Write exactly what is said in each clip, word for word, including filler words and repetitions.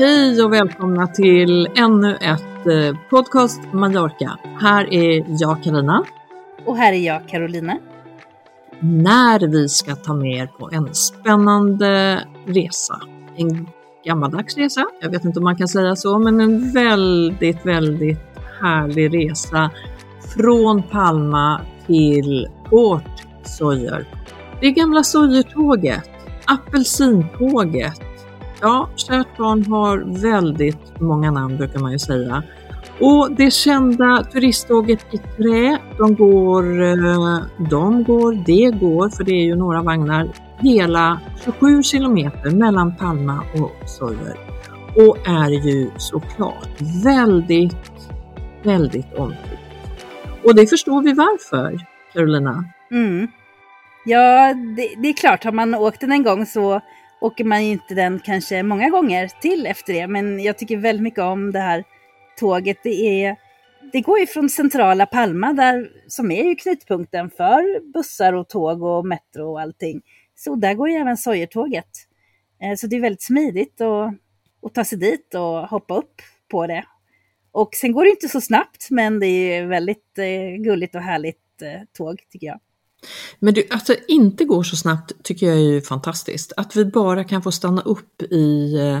Hej och välkomna till ännu ett podcast Mallorca. Här är jag Karina. Och här är jag Karolina. När vi ska ta med er på en spännande resa. En gammaldags resa. Jag vet inte om man kan säga så. Men en väldigt, väldigt härlig resa. Från Palma till Port de Sóller. Det gamla Sollertåget. Apelsintåget. Ja, kärt barn har väldigt många namn brukar man ju säga. Och det kända turisttåget i trä, de går, de går, det går, för det är ju några vagnar, hela tjugosju kilometer mellan Palma och Sóller. Och är ju såklart väldigt, väldigt omtyckt. Och det förstår vi varför, Carolina. Mm. Ja, det, det är klart, har man åkt den en gång så åker man ju inte den kanske många gånger till efter det. Men jag tycker väldigt mycket om det här tåget. Det, är, det går ju från centrala Palma där, som är ju knutpunkten för bussar och tåg och metro och allting. Så där går ju även Sollertåget. Så det är väldigt smidigt att, att ta sig dit och hoppa upp på det. Och sen går det inte så snabbt, men det är väldigt gulligt och härligt tåg tycker jag. Men du, att det inte går så snabbt tycker jag är ju fantastiskt. Att vi bara kan få stanna upp i eh,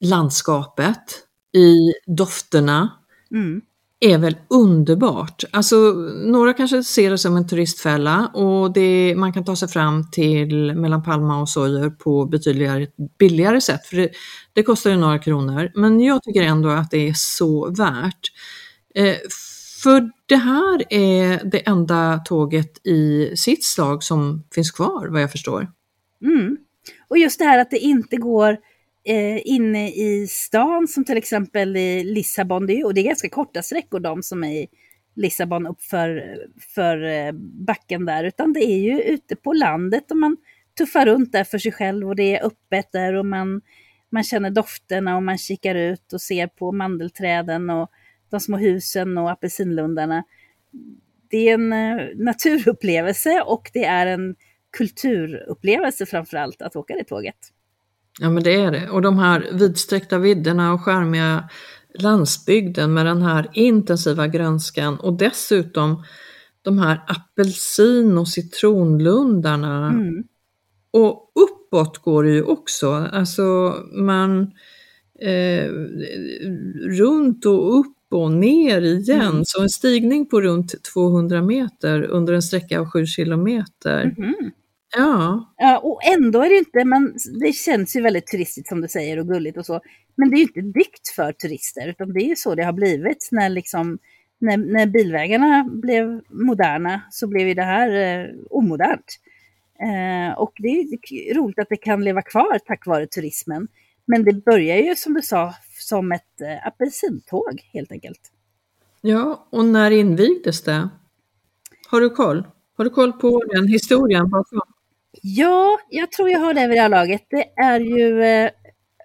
landskapet, i dofterna, mm. är väl underbart. Alltså, några kanske ser det som en turistfälla och det, man kan ta sig fram till mellan Palma och Sóller på betydligt billigare sätt. För det, det kostar ju några kronor, men jag tycker ändå att det är så värt. Eh, För det här är det enda tåget i sitt slag som finns kvar, vad jag förstår. Mm. Och just det här att det inte går eh, inne i stan, som till exempel i Lissabon. Det är ju, och det är ganska korta sträckor de som är i Lissabon upp för, för backen där. Utan det är ju ute på landet och man tuffar runt där för sig själv. Och det är öppet där och man, man känner dofterna och man kikar ut och ser på mandelträden och de små husen och apelsinlundarna. Det är en naturupplevelse och det är en kulturupplevelse framförallt att åka det tåget. Ja, men det är det. Och de här vidsträckta vidderna och charmiga landsbygden med den här intensiva grönskan och dessutom de här apelsin- och citronlundarna. Mm. Och uppåt går det ju också. Alltså man... Eh, runt och upp och ner igen, mm. så en stigning på runt tvåhundra meter under en sträcka av sju kilometer. Mm-hmm. ja. ja och ändå är det inte, man, det känns ju väldigt turistigt som du säger och gulligt och så, men det är ju inte byggt för turister utan det är ju så det har blivit när, liksom, när, när bilvägarna blev moderna så blev ju det här eh, omodernt eh, och det är ju roligt att det kan leva kvar tack vare turismen. Men det börjar ju som du sa som ett eh, apelsintåg helt enkelt. Ja, och när invigdes det? Har du koll? Har du koll på den historien? Ja, jag tror jag har det vid det här laget. Det är ju eh,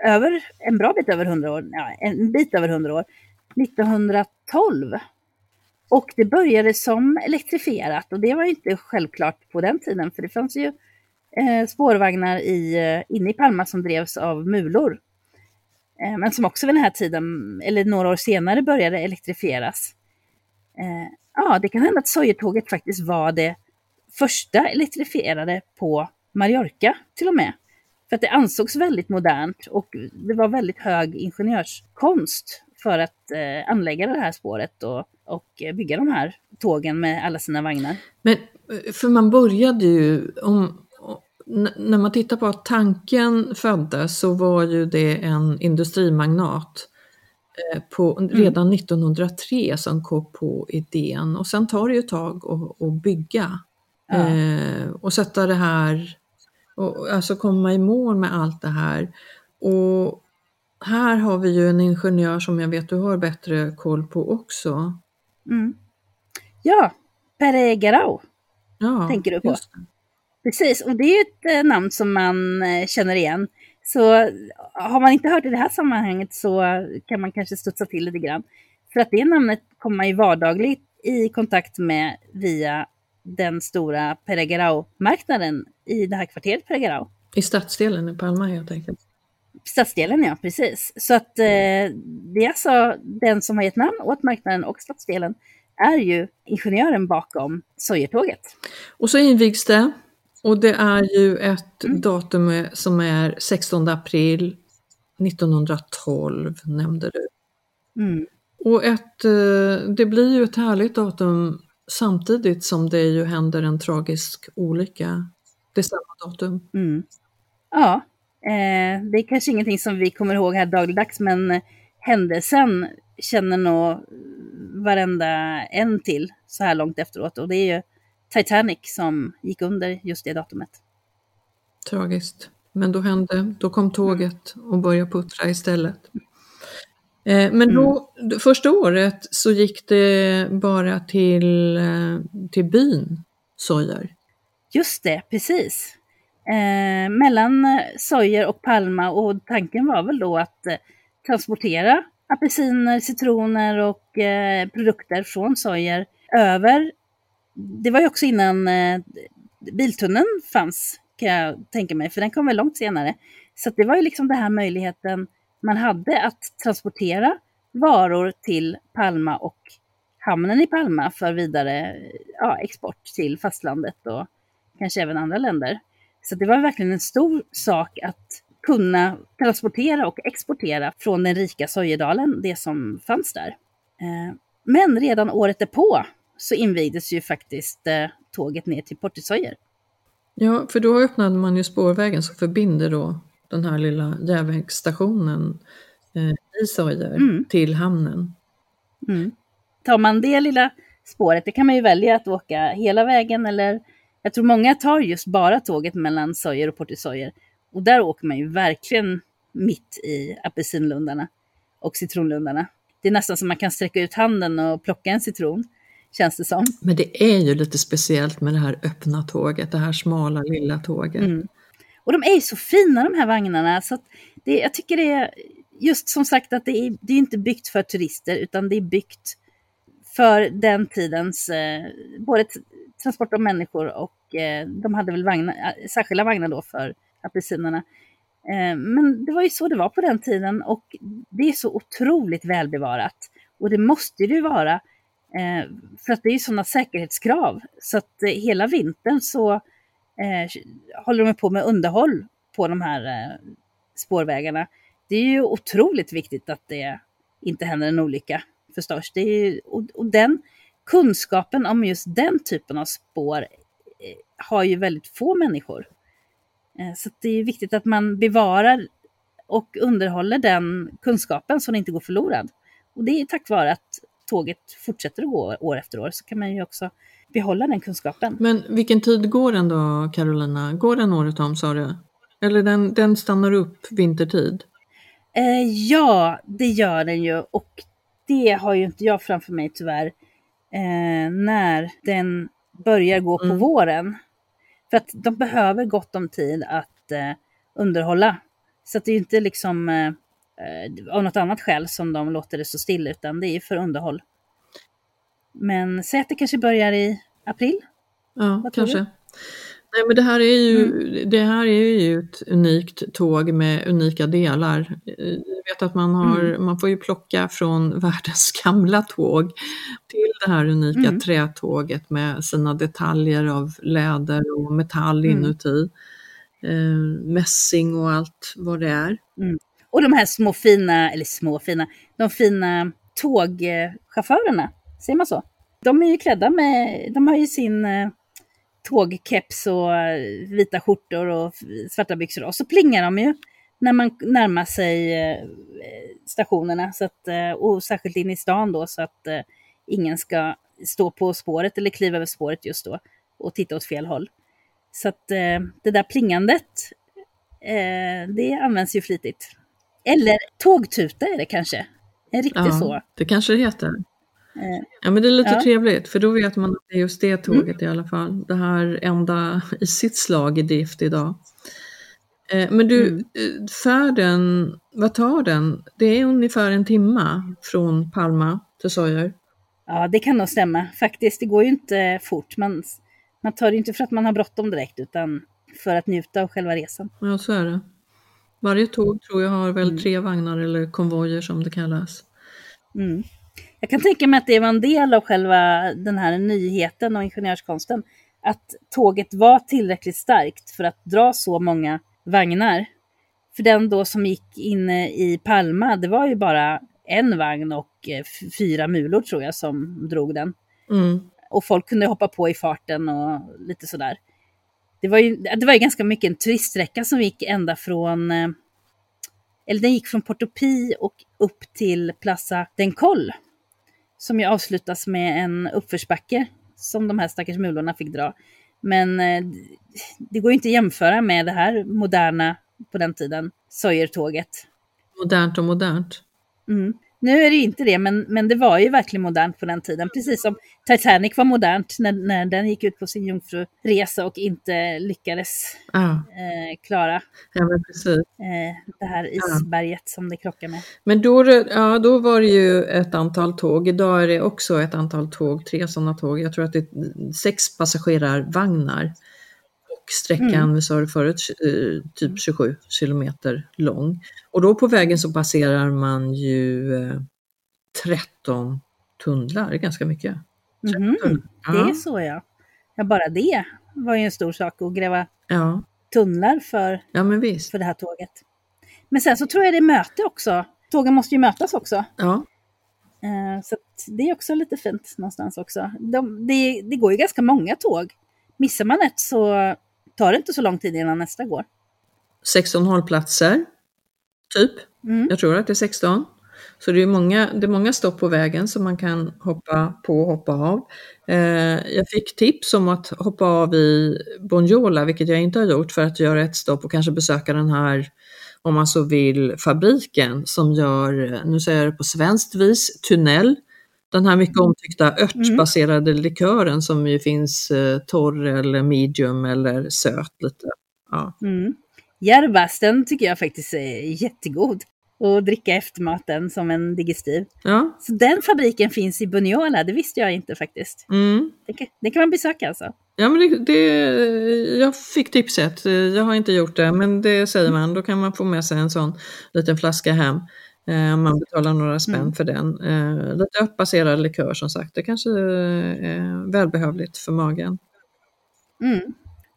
över en bra bit över hundra år. Ja, en bit över hundra år. nittonhundratolv. Och det började som elektrifierat. Och det var ju inte självklart på den tiden. För det fanns ju spårvagnar i, inne i Palma som drevs av mulor, men som också vid den här tiden eller några år senare började elektrifieras. Ja, det kan hända att Sollertåget faktiskt var det första elektrifierade på Mallorca till och med, för att det ansågs väldigt modernt och det var väldigt hög ingenjörskonst för att anlägga det här spåret och, och bygga de här tågen med alla sina vagnar. Men För man började ju, om, när man tittar på att tanken föddes, så var ju det en industrimagnat på, mm. redan nittonhundratre som kom på idén. Och sen tar det ju ett tag att, att bygga ja. eh, och sätta det här, och, alltså komma i mål med allt det här. Och här har vi ju en ingenjör som jag vet du har bättre koll på också. Mm. Ja, Pere Garau ja, tänker du på. Precis, och det är ju ett namn som man känner igen. Så har man inte hört i det här sammanhanget så kan man kanske studsa till lite grann. För att det namnet kommer man ju vardagligt i kontakt med via den stora Pere Garau-marknaden i det här kvarteret Pere Garau. I stadsdelen i Palma helt enkelt. Stadsdelen ja, precis. Så att eh, det är alltså den som har gett namn åt marknaden och stadsdelen är ju ingenjören bakom Sollertåget. Och så invigs det. Och det är ju ett mm. datum som är sextonde april nittonhundratolv nämnde du. Mm. Och ett, det blir ju ett härligt datum samtidigt som det ju händer en tragisk olycka. Det är samma datum. Mm. Ja, eh, det är kanske ingenting som vi kommer ihåg här dagligdags, men händelsen känner nog varenda en till så här långt efteråt. Och det är ju Titanic som gick under just det datumet. Tragiskt. Men då hände, då kom tåget och började puttra istället. Eh, men då, mm. första året så gick det bara till, till byn Sóller. Just det, precis. Eh, mellan Sóller och Palma, och tanken var väl då att eh, transportera apelsiner, citroner och eh, produkter från Sóller över. Det var ju också innan eh, biltunneln fanns, kan jag tänka mig, för den kom väl långt senare. Så att det var ju liksom den här möjligheten man hade att transportera varor till Palma och hamnen i Palma för vidare ja, export till fastlandet och kanske även andra länder. Så det var verkligen en stor sak att kunna transportera och exportera från den rika Sojedalen, det som fanns där. Eh, men redan året därpå så invigdes ju faktiskt eh, tåget ner till Port de Sóller. Ja, för då öppnade man ju spårvägen som förbinder då den här lilla järnvägsstationen eh, i Sóller mm. till hamnen. Mm. Tar man det lilla spåret, det kan man ju välja att åka hela vägen, eller jag tror många tar just bara tåget mellan Sóller och Port de Sóller. Och där åker man ju verkligen mitt i apelsinlundarna och citronlundarna. Det är nästan som man kan sträcka ut handen och plocka en citron, känns det som. Men det är ju lite speciellt med det här öppna tåget, det här smala lilla tåget. Mm. Och de är ju så fina de här vagnarna, så att det, jag tycker det är just som sagt att det är, det är inte byggt för turister utan det är byggt för den tidens eh, både t- transport av människor och eh, de hade väl vagnar, särskilda vagnar då för apelsinerna. Eh, men det var ju så det var på den tiden, och det är så otroligt välbevarat, och det måste ju vara. Eh, för att det är ju sådana säkerhetskrav, så att eh, hela vintern så eh, håller de på med underhåll på de här eh, spårvägarna. Det är ju otroligt viktigt att det inte händer en olycka förstås. Det är ju, och, och den kunskapen om just den typen av spår eh, har ju väldigt få människor. Eh, så att det är viktigt att man bevarar och underhåller den kunskapen så den inte går förlorad. Och det är tack vare att tåget fortsätter att gå år efter år, så kan man ju också behålla den kunskapen. Men vilken tid går den då, Karolina? Går den året om, sa du? Eller den, den stannar upp vintertid? Eh, ja, det gör den ju, och det har ju inte jag framför mig tyvärr eh, när den börjar gå på mm. våren. För att de behöver gott om tid att eh, underhålla. Så att det är ju inte liksom Eh, av något annat skäl som de låter det stå still, utan det är för underhåll. Men säg att det kanske börjar i april? Ja, kanske. Nej, men det här är ju mm. det här är ju ett unikt tåg med unika delar. Jag vet att man har mm. man får ju plocka från världens gamla tåg till det här unika mm. trätåget med sina detaljer av läder och metall mm. inuti. Eh, mässing och allt vad det är. Mm. Och de här små fina, eller små fina, de fina tågchaufförerna, säger man så? De är ju klädda med, de har ju sin tågkeps och vita skjortor och svarta byxor, och så plingar de ju när man närmar sig stationerna, så att, och särskilt in i stan då, så att ingen ska stå på spåret eller kliva över spåret just då och titta åt fel håll. Så att det där plingandet, det används ju flitigt. Eller tågtuta är det kanske. En riktig, ja, så. Det kanske det heter. Ja, men det är lite, ja, trevligt, för då vet man att det är just det tåget, mm, i alla fall. Det här enda i sitt slag i drift idag. Men du, mm, färden, vad tar den? Det är ungefär en timma från Palma till Sóller. Ja, det kan nog stämma. Faktiskt, det går ju inte fort. Man, man tar det ju inte för att man har bråttom direkt, utan för att njuta av själva resan. Ja, så är det. Varje tåg tror jag har väl tre mm. vagnar, eller konvojer som det kallas. Mm. Jag kan tänka mig att det var en del av själva den här nyheten och ingenjörskonsten, att tåget var tillräckligt starkt för att dra så många vagnar. För den då som gick inne i Palma, det var ju bara en vagn och fyra mulor tror jag som drog den. Mm. Och folk kunde hoppa på i farten och lite sådär. Det var ju, det var ju ganska mycket en turiststräcka som gick ända från, eller den gick från Porto Pi och upp till Plaza del Coll, som ju avslutas med en uppförsbacke som de här stackars mulorna fick dra. Men det går ju inte att jämföra med det här moderna, på den tiden, Sollertåget. Modernt och modernt. Mm. Nu är det ju inte det, men, men det var ju verkligen modernt på den tiden. Precis som Titanic var modernt när, när den gick ut på sin jungfruresa och inte lyckades ah. eh, klara ja, men precis. Eh, det här isberget ah. som det krockar med. Men då, ja, då var det ju ett antal tåg. Idag är det också ett antal tåg, tre sådana tåg. Jag tror att det är sex passagerarvagnar. Sträckan, mm. vi sa det förut, typ tjugosju kilometer lång. Och då på vägen så passerar man ju tretton tunnlar, ganska mycket. Mm. Ja. Det är så, ja. Ja, bara det var ju en stor sak att gräva ja. tunnlar för, ja, men visst. för det här tåget. Men sen så tror jag det är möte också. Tågen måste ju mötas också. Ja. Så det är också lite fint någonstans också. De, det, det går ju ganska många tåg. Missar man ett så tar det inte så lång tid innan nästa går. sexton hållplatser, typ. Mm. Jag tror att det är sexton. Så det är många, det är många stopp på vägen som man kan hoppa på och hoppa av. Eh, jag fick tips om att hoppa av i Bunyola, vilket jag inte har gjort, för att göra ett stopp och kanske besöka den här, om man så vill, fabriken som gör, nu säger jag det på svenskt vis, tunnel. Den här mycket omtyckta örtbaserade mm. likören som ju finns eh, torr eller medium eller söt lite. Ja. Mm. Järvas, den tycker jag faktiskt är jättegod att dricka efter maten som en digestiv. Ja. Så den fabriken finns i Bunyola, det visste jag inte faktiskt. Mm. Det kan, det kan man besöka alltså. Ja, men det, det, jag fick tipset, jag har inte gjort det, men det säger man, då kan man få med sig en sån liten flaska hem. Man betalar några spänn mm. för den. Eh, lite uppbaserad likör som sagt. Det kanske är välbehövligt för magen. Mm.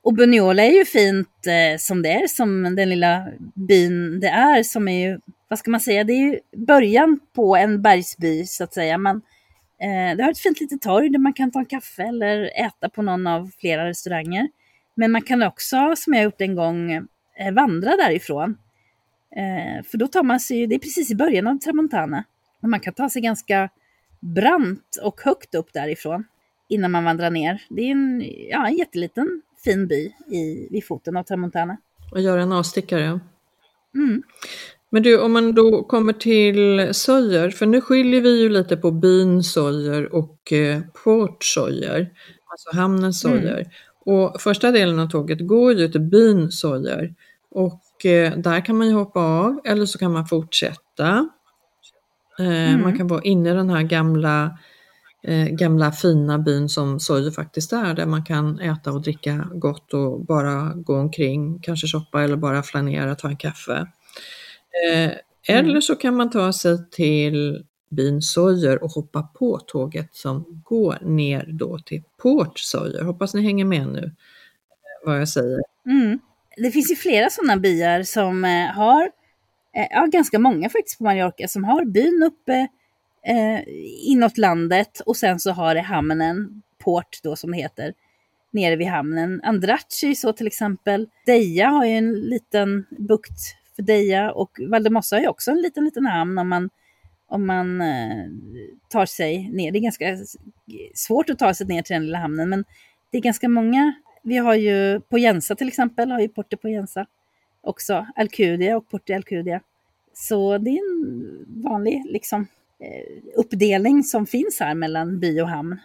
Och Bunyola är ju fint eh, som det är. Som den lilla byn det är. Som är ju, vad ska man säga? Det är ju början på en bergsby så att säga. Man, eh, det har ett fint litet torg där man kan ta en kaffe eller äta på någon av flera restauranger. Men man kan också, som jag har gjort en gång, eh, vandra därifrån. För då tar man sig ju, det är precis i början av Tramuntana, och man kan ta sig ganska brant och högt upp därifrån innan man vandrar ner. Det är en, ja, en jätteliten fin by i, vid foten av Tramuntana. Och göra en avstickare. Mm. Men du, om man då kommer till Sóller, för nu skiljer vi ju lite på byn Sóller och eh, Port Sóller, alltså hamnen Sóller. Mm. Och första delen av tåget går ju till byn Sóller. Och där kan man ju hoppa av, eller så kan man fortsätta. Mm. Man kan vara inne i den här gamla, gamla fina byn som Sóller faktiskt är. Där man kan äta och dricka gott och bara gå omkring. Kanske shoppa eller bara flanera, ta en kaffe. Mm. Eller så kan man ta sig till byn Sóller och hoppa på tåget som går ner då till Port Sóller. Hoppas ni hänger med nu vad jag säger. Mm. Det finns ju flera sådana byar som har, ja, ganska många faktiskt på Mallorca, som har byn uppe eh, inåt landet och sen så har det hamnen, port då som det heter, nere vid hamnen. Andracci så till exempel. Deia har ju en liten bukt för Deia, och Valdemossa har ju också en liten liten hamn om man, om man eh, tar sig ner. Det är ganska svårt att ta sig ner till den lilla hamnen, men det är ganska många. Vi har ju på Jensa till exempel, har ju Porte på Jensa också, Alcudia och Porte Alcudia. Så det är en vanlig liksom uppdelning som finns här mellan by och hamn.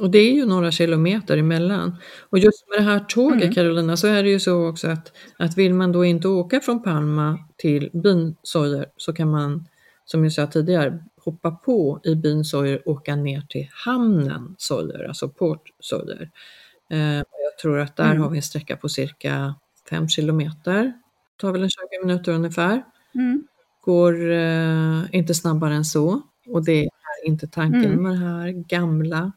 Och det är ju några kilometer emellan. Och just med det här tåget, mm. Karolina, så är det ju så också att, att vill man då inte åka från Palma till byn Sóller, så kan man, som jag sa tidigare, hoppa på i byn Sóller och åka ner till hamnen Sóller, alltså Port Sóller. Eh, jag tror att där mm. har vi en sträcka på cirka fem kilometer. Det tar väl en tjugo minuter ungefär. Mm. Går eh, inte snabbare än så. Och det är inte tanken mm. med det här gamla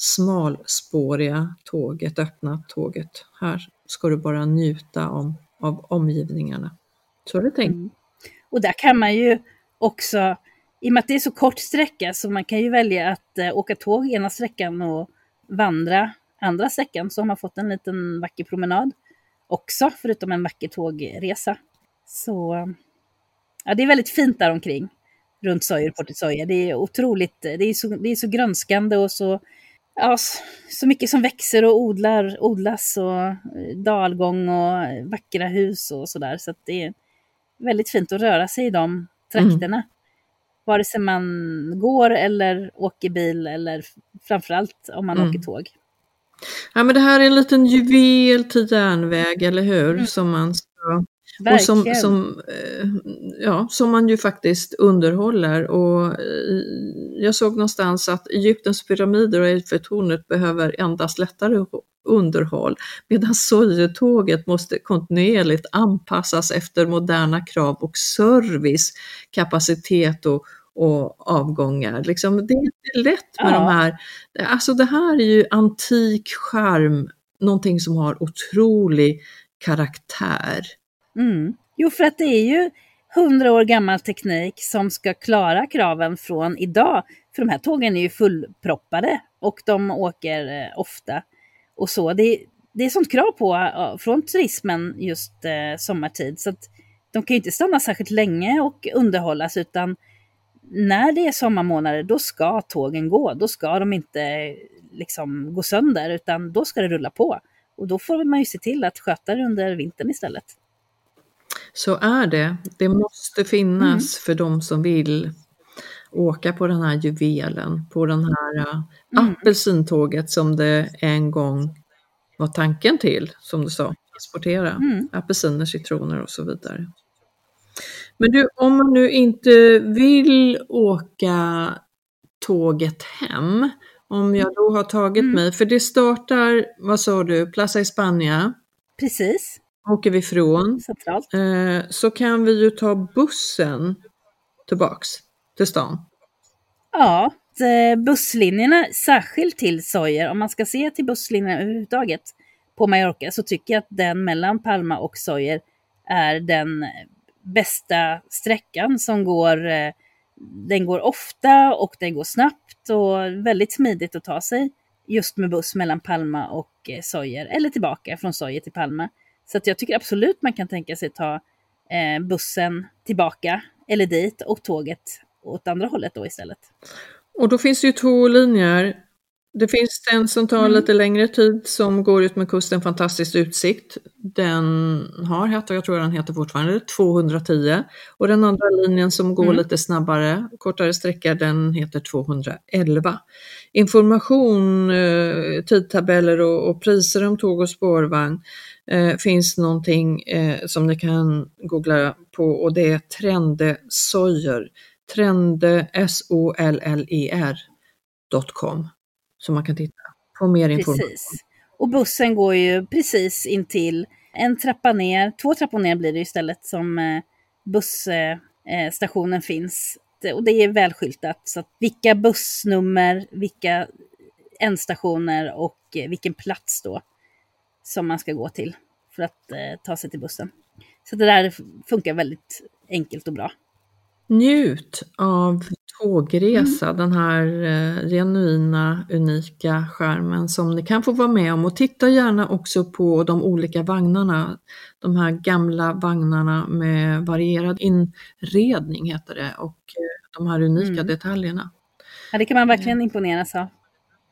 smalspåriga tåget, öppna tåget. Här ska du bara njuta om, av omgivningarna. Så är det tänkt. Mm. Och där kan man ju också, i och med att det är så kort sträcka, så man kan ju välja att eh, åka tåg ena sträckan och vandra andra sträckan. Så har man fått en liten vacker promenad också, förutom en vacker tågresa. Så ja, det är väldigt fint där omkring runt Sóller, Port de Sóller. Det är otroligt, det är så, det är så grönskande och så, ja, så mycket som växer och odlar, odlas och dalgång och vackra hus och sådär. Så att det är väldigt fint att röra sig i de trakterna. Mm. Vare sig man går eller åker bil, eller framförallt om man mm. åker tåg. Ja, men det här är en liten juvel till järnväg, eller hur? Mm. Som man ska... Och som, som, ja, som man ju faktiskt underhåller. Och jag såg någonstans att Egyptens pyramider och Eiffeltornet behöver endast lättare underhåll, medan Sollertåget måste kontinuerligt anpassas efter moderna krav och service, kapacitet och, och avgångar. Liksom, det är inte lätt med ja. de här. Alltså det här är ju antik charm, någonting som har otrolig karaktär. Mm. Jo, för att det är ju hundra år gammal teknik som ska klara kraven från idag. För de här tågen är ju fullproppade och de åker eh, ofta och så. Det, det är sånt krav på eh, från turismen just eh, sommartid. Så att de kan ju inte stanna särskilt länge och underhållas, utan när det är sommarmånader då ska tågen gå. Då ska de inte liksom gå sönder, utan då ska det rulla på. Och då får man ju se till att sköta det under vintern istället. Så är det. Det måste finnas mm. för de som vill åka på den här juvelen, på den här mm. apelsintåget som det en gång var tanken till, som du sa, transportera mm. apelsiner, citroner och så vidare. Men du, om man nu inte vill åka tåget hem, om jag då har tagit mm. mig, för det startar, vad sa du, Plaza España? Precis. Åker vi ifrån, eh, så kan vi ju ta bussen tillbaks till stan. Ja, busslinjerna särskilt till Sóller. Om man ska se till busslinjerna överhuvudtaget på Mallorca, så tycker jag att den mellan Palma och Sóller är den bästa sträckan som går. Eh, den går ofta och den går snabbt och väldigt smidigt att ta sig just med buss mellan Palma och eh, Sóller, eller tillbaka från Sóller till Palma. Så att jag tycker absolut man kan tänka sig ta eh, bussen tillbaka eller dit, och tåget åt andra hållet då istället. Och då finns det ju två linjer. Det finns den som tar mm. lite längre tid, som går ut med kusten, fantastisk utsikt. Den har hett, och jag tror den heter fortfarande, tvåhundratio. Och den andra linjen som går mm. lite snabbare, kortare sträcka, den heter tvåhundraelva. Information, eh, tidtabeller och, och priser om tåg och spårvagn eh, finns någonting eh, som ni kan googla på, och det är trendesoller, trende soller punkt com. Som man kan titta på mer information. Precis. Och bussen går ju precis in till en trappa ner. Två trappor ner blir det istället, som bussstationen finns. Och det är välskyltat. Så att vilka bussnummer, vilka ändstationer och vilken plats då som man ska gå till för att ta sig till bussen. Så det där funkar väldigt enkelt och bra. Njut av tågresa, mm. den här eh, genuina, unika skärmen som ni kan få vara med om. Och titta gärna också på de olika vagnarna, de här gamla vagnarna med varierad inredning heter det, och eh, de här unika mm. detaljerna. Ja, det kan man verkligen imponeras av.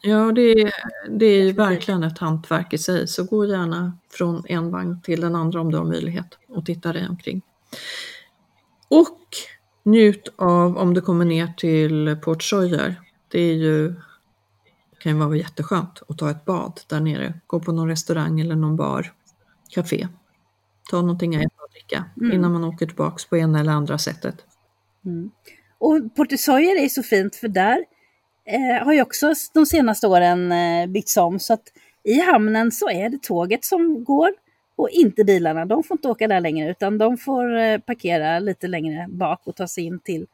Ja, det är, det är verkligen ett hantverk i sig, så gå gärna från en vagn till den andra om du har möjlighet och titta dig omkring. Och njut av om du kommer ner till Port Sóller. Det är ju, kan ju vara jätteskönt att ta ett bad där nere. Gå på någon restaurang eller någon bar, café. Ta någonting att äta och dricka mm. innan man åker tillbaka på ena eller andra sättet. Mm. Och Port de Sóller är så fint, för där eh, har ju också de senaste åren eh, byggts om. Så att i hamnen så är det tåget som går och inte bilarna. De får inte åka där längre, utan de får eh, parkera lite längre bak och ta sig in till,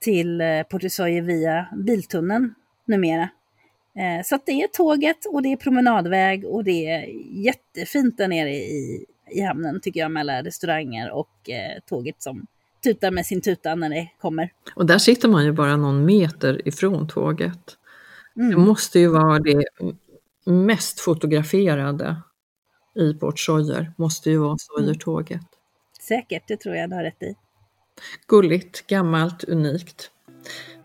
till eh, Port de Sóller via biltunneln numera. Eh, så att det är tåget och det är promenadväg och det är jättefint där nere i, i hamnen tycker jag, med alla restauranger och eh, tåget som tutar med sin tuta när det kommer. Och där sitter man ju bara någon meter ifrån tåget. Mm. Det måste ju vara det mest fotograferade i Port Sóller. Måste ju vara Sollertåget. Mm. Säkert, det tror jag du har rätt i. Gulligt, gammalt, unikt.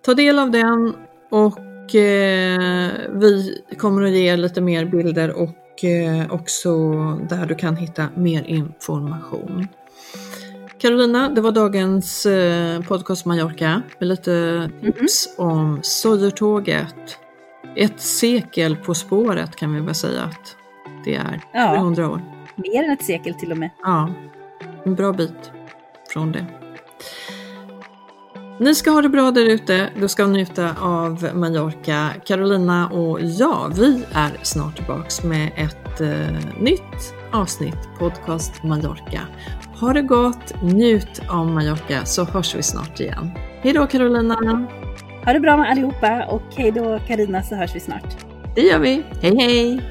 Ta del av den, och eh, vi kommer att ge lite mer bilder och eh, också där du kan hitta mer information. Karolina, det var dagens podcast Mallorca med lite tips mm-hmm. om Sollertåget. Ett sekel på spåret kan vi väl säga att det är. Ja, hundra år. Mer än ett sekel till och med. Ja, en bra bit från det. Ni ska ha det bra där ute. Du ska njuta av Mallorca. Karolina och jag, vi är snart tillbaka med ett eh, nytt avsnitt podcast Mallorca. Ha det gott, njut av Mallorca, så hörs vi snart igen. Hej då Karolina. Ha det bra med allihopa, och hej då Karina, så hörs vi snart. Det gör vi. Hej hej.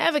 Ever